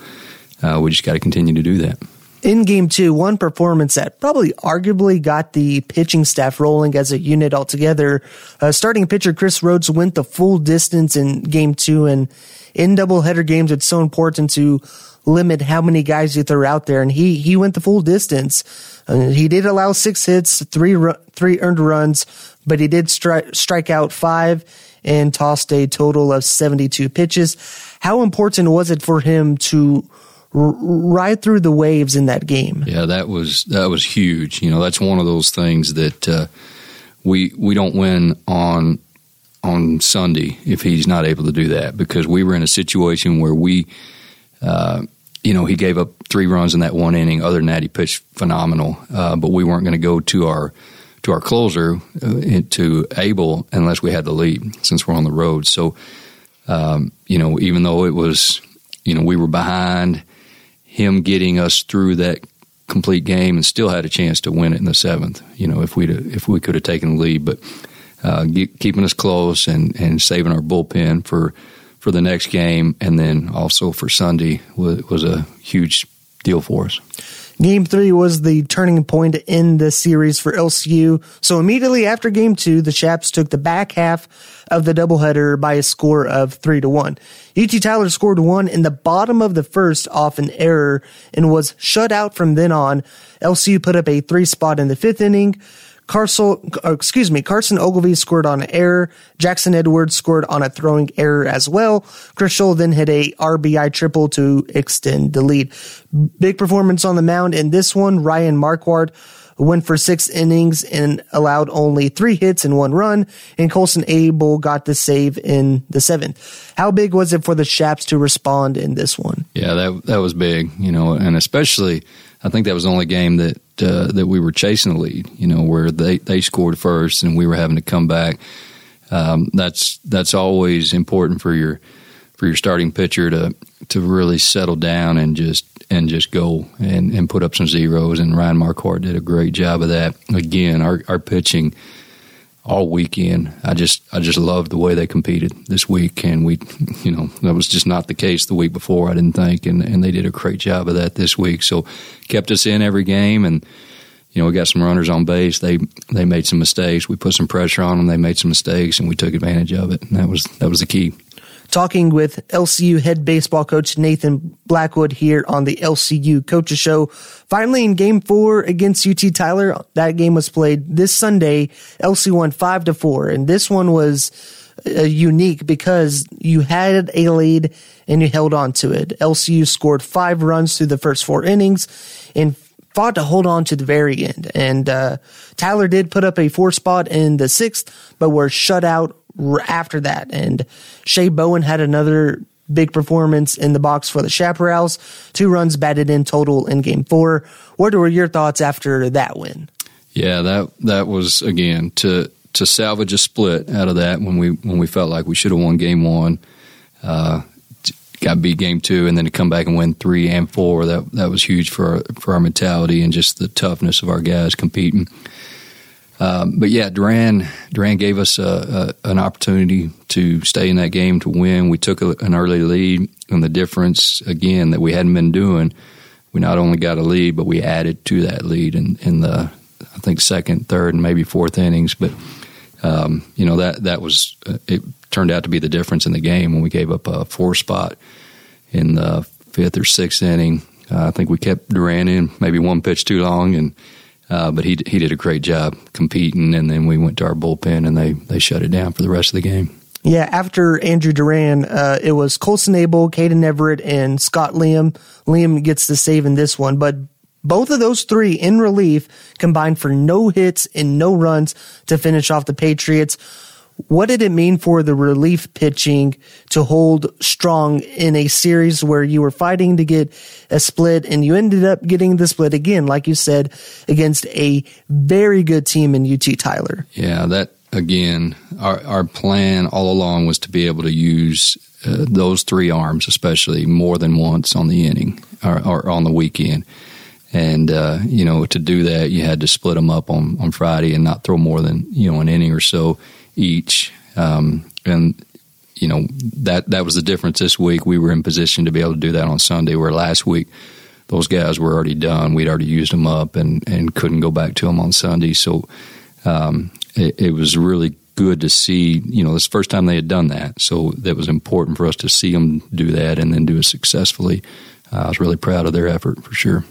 uh, we just got to continue to do that. In game two, one performance that probably arguably got the pitching staff rolling as a unit altogether. Uh, starting pitcher Chris Rhodes went the full distance in game two, and in doubleheader games, it's so important to limit how many guys you throw out there, and he he went the full distance. Uh, he did allow six hits, three ru- three earned runs, but he did stri- strike out five and tossed a total of seventy-two pitches. How important was it for him to r- ride through the waves in that game? Yeah, that was that was huge. You know, that's one of those things that uh, we we don't win on on Sunday if he's not able to do that, because we were in a situation where we. Uh, You know, he gave up three runs in that one inning. Other than that, he pitched phenomenal. Uh, but we weren't going to go to our to our closer, uh, to Abel, unless we had the lead, since we're on the road. So, um, you know, even though it was, you know, we were behind, him getting us through that complete game and still had a chance to win it in the seventh, you know, if we if we could have taken the lead. But uh, get, keeping us close and, and saving our bullpen for – for the next game, and then also for Sunday, was, was a huge deal for us. Game three was the turning point in the series for L C U. So immediately after game two, the Shaps took the back half of the doubleheader by a score of three to one. U T Tyler scored one in the bottom of the first off an error and was shut out from then on. L C U put up a three spot in the fifth inning. Carson, excuse me, Carson Ogilvie scored on an error. Jackson Edwards scored on a throwing error as well. Chrishell then hit a R B I triple to extend the lead. Big performance on the mound in this one. Ryan Marquardt went for six innings and allowed only three hits and one run. And Colson Abel got the save in the seventh. How big was it for the Shaps to respond in this one? Yeah, that that was big, you know, and especially I think that was the only game that Uh, that we were chasing the lead, you know, where they, they scored first and we were having to come back. Um, that's that's always important for your for your starting pitcher to to really settle down and just and just go and, and put up some zeros. And Ryan Marquardt did a great job of that. Again, our, our pitching all weekend, I just I just loved the way they competed this week, and we, you know, that was just not the case the week before, I didn't think, and, and they did a great job of that this week. So kept us in every game, and you know, we got some runners on base. They they made some mistakes. We put some pressure on them. They made some mistakes, and we took advantage of it. And that was that was the key. Talking with L C U head baseball coach Nathan Blackwood here on the L C U Coaches Show. Finally, in game four against U T Tyler, that game was played this Sunday. L C U won five to four, and this one was uh, unique because you had a lead and you held on to it. L C U scored five runs through the first four innings and fought to hold on to the very end. And uh, Tyler did put up a four spot in the sixth, but were shut out after that. And Shea Bowen had another big performance in the box for the Chaparrals. Two runs batted in total in game four. What were your thoughts after that win? Yeah, that that was, again, to to salvage a split out of that when we when we felt like we should have won game one, uh, got beat game two, and then to come back and win three and four, that that was huge for our, for our mentality and just the toughness of our guys competing. Um, but yeah, Duran Duran gave us a, a, an opportunity to stay in that game to win. We took a, an early lead, and the difference, again, that we hadn't been doing, we not only got a lead, but we added to that lead in, in the, I think, second, third, and maybe fourth innings. But, um, you know, that, that was uh, – it turned out to be the difference in the game when we gave up a four spot in the fifth or sixth inning. Uh, I think we kept Duran in maybe one pitch too long, and – Uh, but he he did a great job competing, and then we went to our bullpen, and they, they shut it down for the rest of the game. Yeah, after Andrew Duran, uh, it was Colson Abel, Caden Everett, and Scott Liam. Liam gets the save in this one, but both of those three in relief combined for no hits and no runs to finish off the Patriots. What did it mean for the relief pitching to hold strong in a series where you were fighting to get a split and you ended up getting the split again, like you said, against a very good team in U T Tyler? Yeah, that, again, our, our plan all along was to be able to use uh, those three arms, especially more than once on the inning or, or on the weekend. And, uh, you know, to do that, you had to split them up on, on Friday and not throw more than, you know, an inning or so each. Um, and, you know, that that was the difference this week. We were in position to be able to do that on Sunday, where last week those guys were already done. We'd already used them up and, and couldn't go back to them on Sunday. So um, it, it was really good to see, you know, this first time they had done that. So that was important for us to see them do that and then do it successfully. Uh, I was really proud of their effort for sure.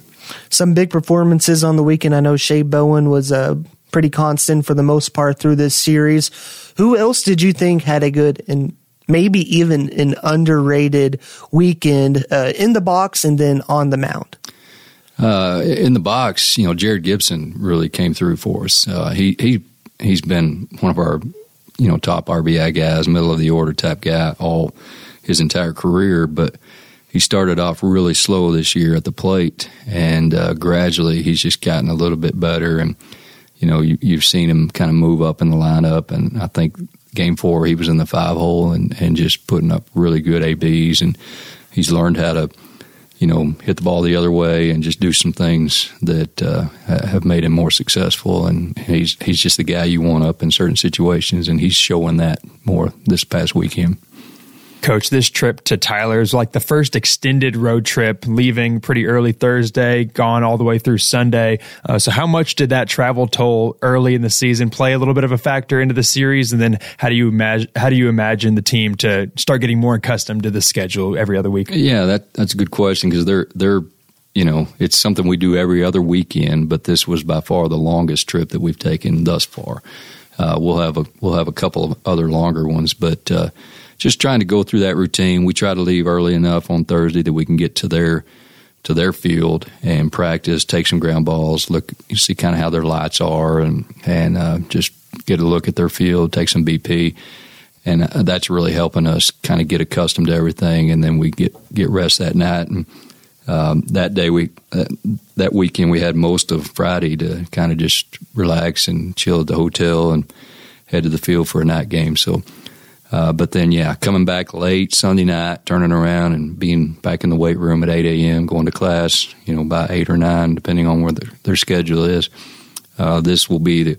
Some big performances on the weekend. I know Shea Bowen was a – pretty constant for the most part through this series. Who else did you think had a good and maybe even an underrated weekend uh, in the box and then on the mound? Uh, in the box, you know, Jared Gibson really came through for us. Uh, he he he's been one of our, you know, top R B I guys, middle of the order type guy all his entire career, but he started off really slow this year at the plate, and uh, gradually he's just gotten a little bit better. And you know, you, you've seen him kind of move up in the lineup, and I think game four he was in the five hole and, and just putting up really good A Bs, and he's learned how to, you know, hit the ball the other way and just do some things that uh, have made him more successful. And he's he's just the guy you want up in certain situations, and he's showing that more this past weekend. Coach, this trip to Tyler is like the first extended road trip, leaving pretty early Thursday, gone all the way through Sunday. Uh, so how much did that travel toll early in the season play a little bit of a factor into the series? And then how do you imagine, how do you imagine the team to start getting more accustomed to the schedule every other week? Yeah, that that's a good question, because they're, they're, you know, it's something we do every other weekend, but this was by far the longest trip that we've taken thus far. Uh, we'll have a, we'll have a couple of other longer ones, but, uh, just trying to go through that routine. We try to leave early enough on Thursday that we can get to their to their field and practice, take some ground balls, look, see kind of how their lights are, and and uh, just get a look at their field, take some B P, and uh, that's really helping us kind of get accustomed to everything. And then we get get rest that night. And um, that day we uh, that weekend we had most of Friday to kind of just relax and chill at the hotel and head to the field for a night game. So. Uh, but then, yeah, coming back late Sunday night, turning around and being back in the weight room at eight a.m., going to class, you know, by eight or nine, depending on where their, their schedule is. Uh, this will be, the,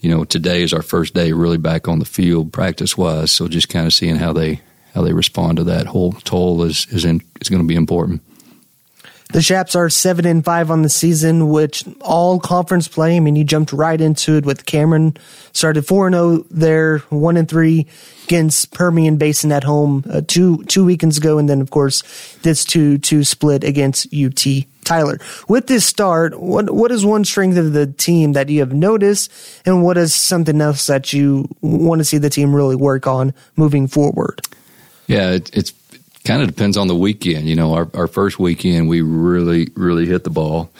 you know, today is our first day really back on the field practice-wise, so just kind of seeing how they how they respond to that whole toll is is, in, is going to be important. The Shaps are seven and five on the season, which all conference play. I mean, you jumped right into it with Cameron. Started four and zero there, one and three against Permian Basin at home uh, two two weekends ago, and then of course this two two split against U T Tyler. With this start, what what is one strength of the team that you have noticed, and what is something else that you want to see the team really work on moving forward? Yeah, it, it's. Kind of depends on the weekend. You know, our, our first weekend, we really, really hit the ball.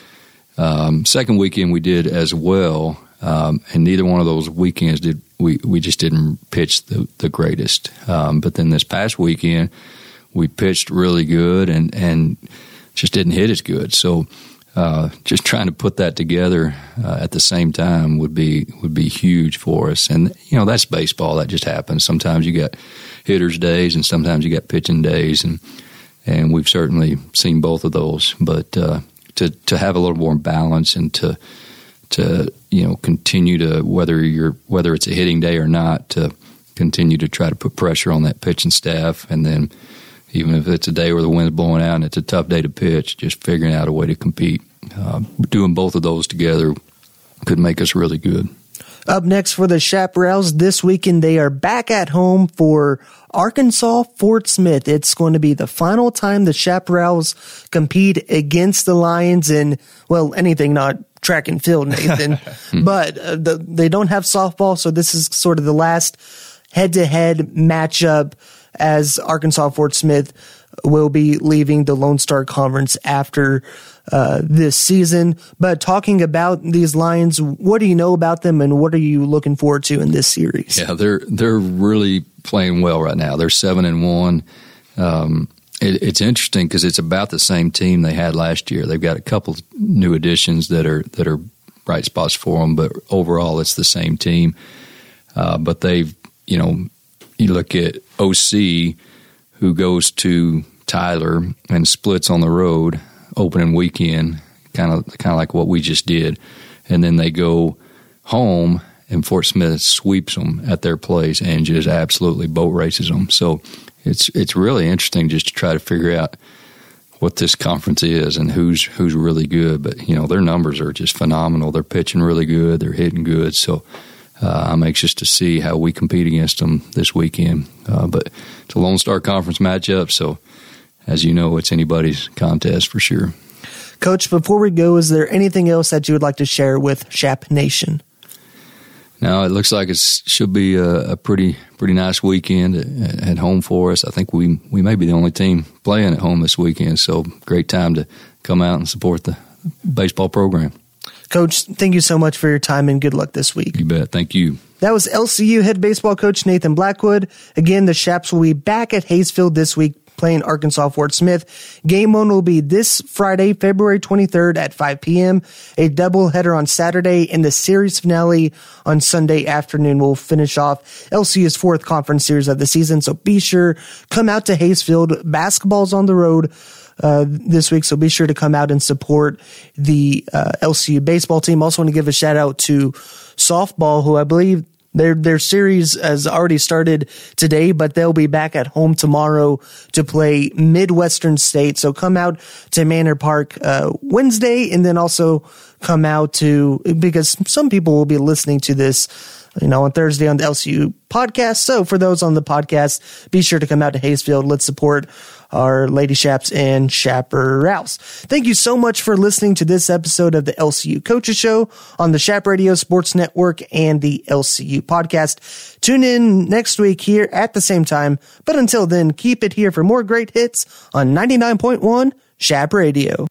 Um, second weekend, we did as well, Um, and neither one of those weekends did we, we just didn't pitch the, the greatest. Um, but then this past weekend, we pitched really good and, and just didn't hit as good. So uh, just trying to put that together uh, at the same time would be would be huge for us. And, you know, that's baseball. That just happens. Sometimes you got hitters' days and sometimes you got pitching days, and and we've certainly seen both of those. But uh, to to have a little more balance and to to you know continue to whether you're whether it's a hitting day or not, to continue to try to put pressure on that pitching staff, and then even if it's a day where the wind's blowing out and it's a tough day to pitch, just figuring out a way to compete. Uh, doing both of those together could make us really good. Up next for the Chaparrals this weekend, they are back at home for Arkansas-Fort Smith. It's going to be the final time the Chaparrals compete against the Lions in, well, anything not track and field, Nathan. But uh, the, they don't have softball, so this is sort of the last head-to-head matchup, as Arkansas-Fort Smith will be leaving the Lone Star Conference after uh, this season. But talking about these Lions, what do you know about them, and what are you looking forward to in this series? Yeah, they're they're really playing well right now. They're seven and one. Um, it, it's interesting because it's about the same team they had last year. They've got a couple new additions that are that are bright spots for them, but overall it's the same team. Uh, but they've you know. You look at O C, who goes to Tyler and splits on the road opening weekend, kind of kind of like what we just did, and then they go home and Fort Smith sweeps them at their place and just absolutely boat races them. So it's it's really interesting just to try to figure out what this conference is and who's who's really good. But you know their numbers are just phenomenal. They're pitching really good. They're hitting good. So. Uh, I'm anxious to see how we compete against them this weekend. Uh, but it's a Lone Star Conference matchup, so as you know, it's anybody's contest for sure. Coach, before we go, is there anything else that you would like to share with Shap Nation? No, it looks like it should be a, a pretty pretty nice weekend at, at home for us. I think we, we may be the only team playing at home this weekend, so great time to come out and support the baseball program. Coach, thank you so much for your time, and good luck this week. You bet. Thank you. That was L C U head baseball coach Nathan Blackwood. Again, the Shaps will be back at Haysfield this week playing Arkansas-Fort Smith. Game one will be this Friday, February twenty-third at five p.m., a doubleheader on Saturday, and the series finale on Sunday afternoon will finish off L C U's fourth conference series of the season. So be sure, come out to Haysfield. Basketball's on the road Uh, this week, so be sure to come out and support the uh, L C U baseball team. Also want to give a shout out to softball, who I believe their their series has already started today, but they'll be back at home tomorrow to play Midwestern State. So come out to Manor Park uh, Wednesday, and then also come out to, because some people will be listening to this you know, on Thursday on the L C U podcast. So for those on the podcast, be sure to come out to Haysfield. Let's support our Lady Shaps and Chaparrals. Thank you so much for listening to this episode of the L C U Coaches Show on the Shap Radio Sports Network and the L C U Podcast. Tune in next week here at the same time. But until then, keep it here for more great hits on ninety-nine point one Shap Radio.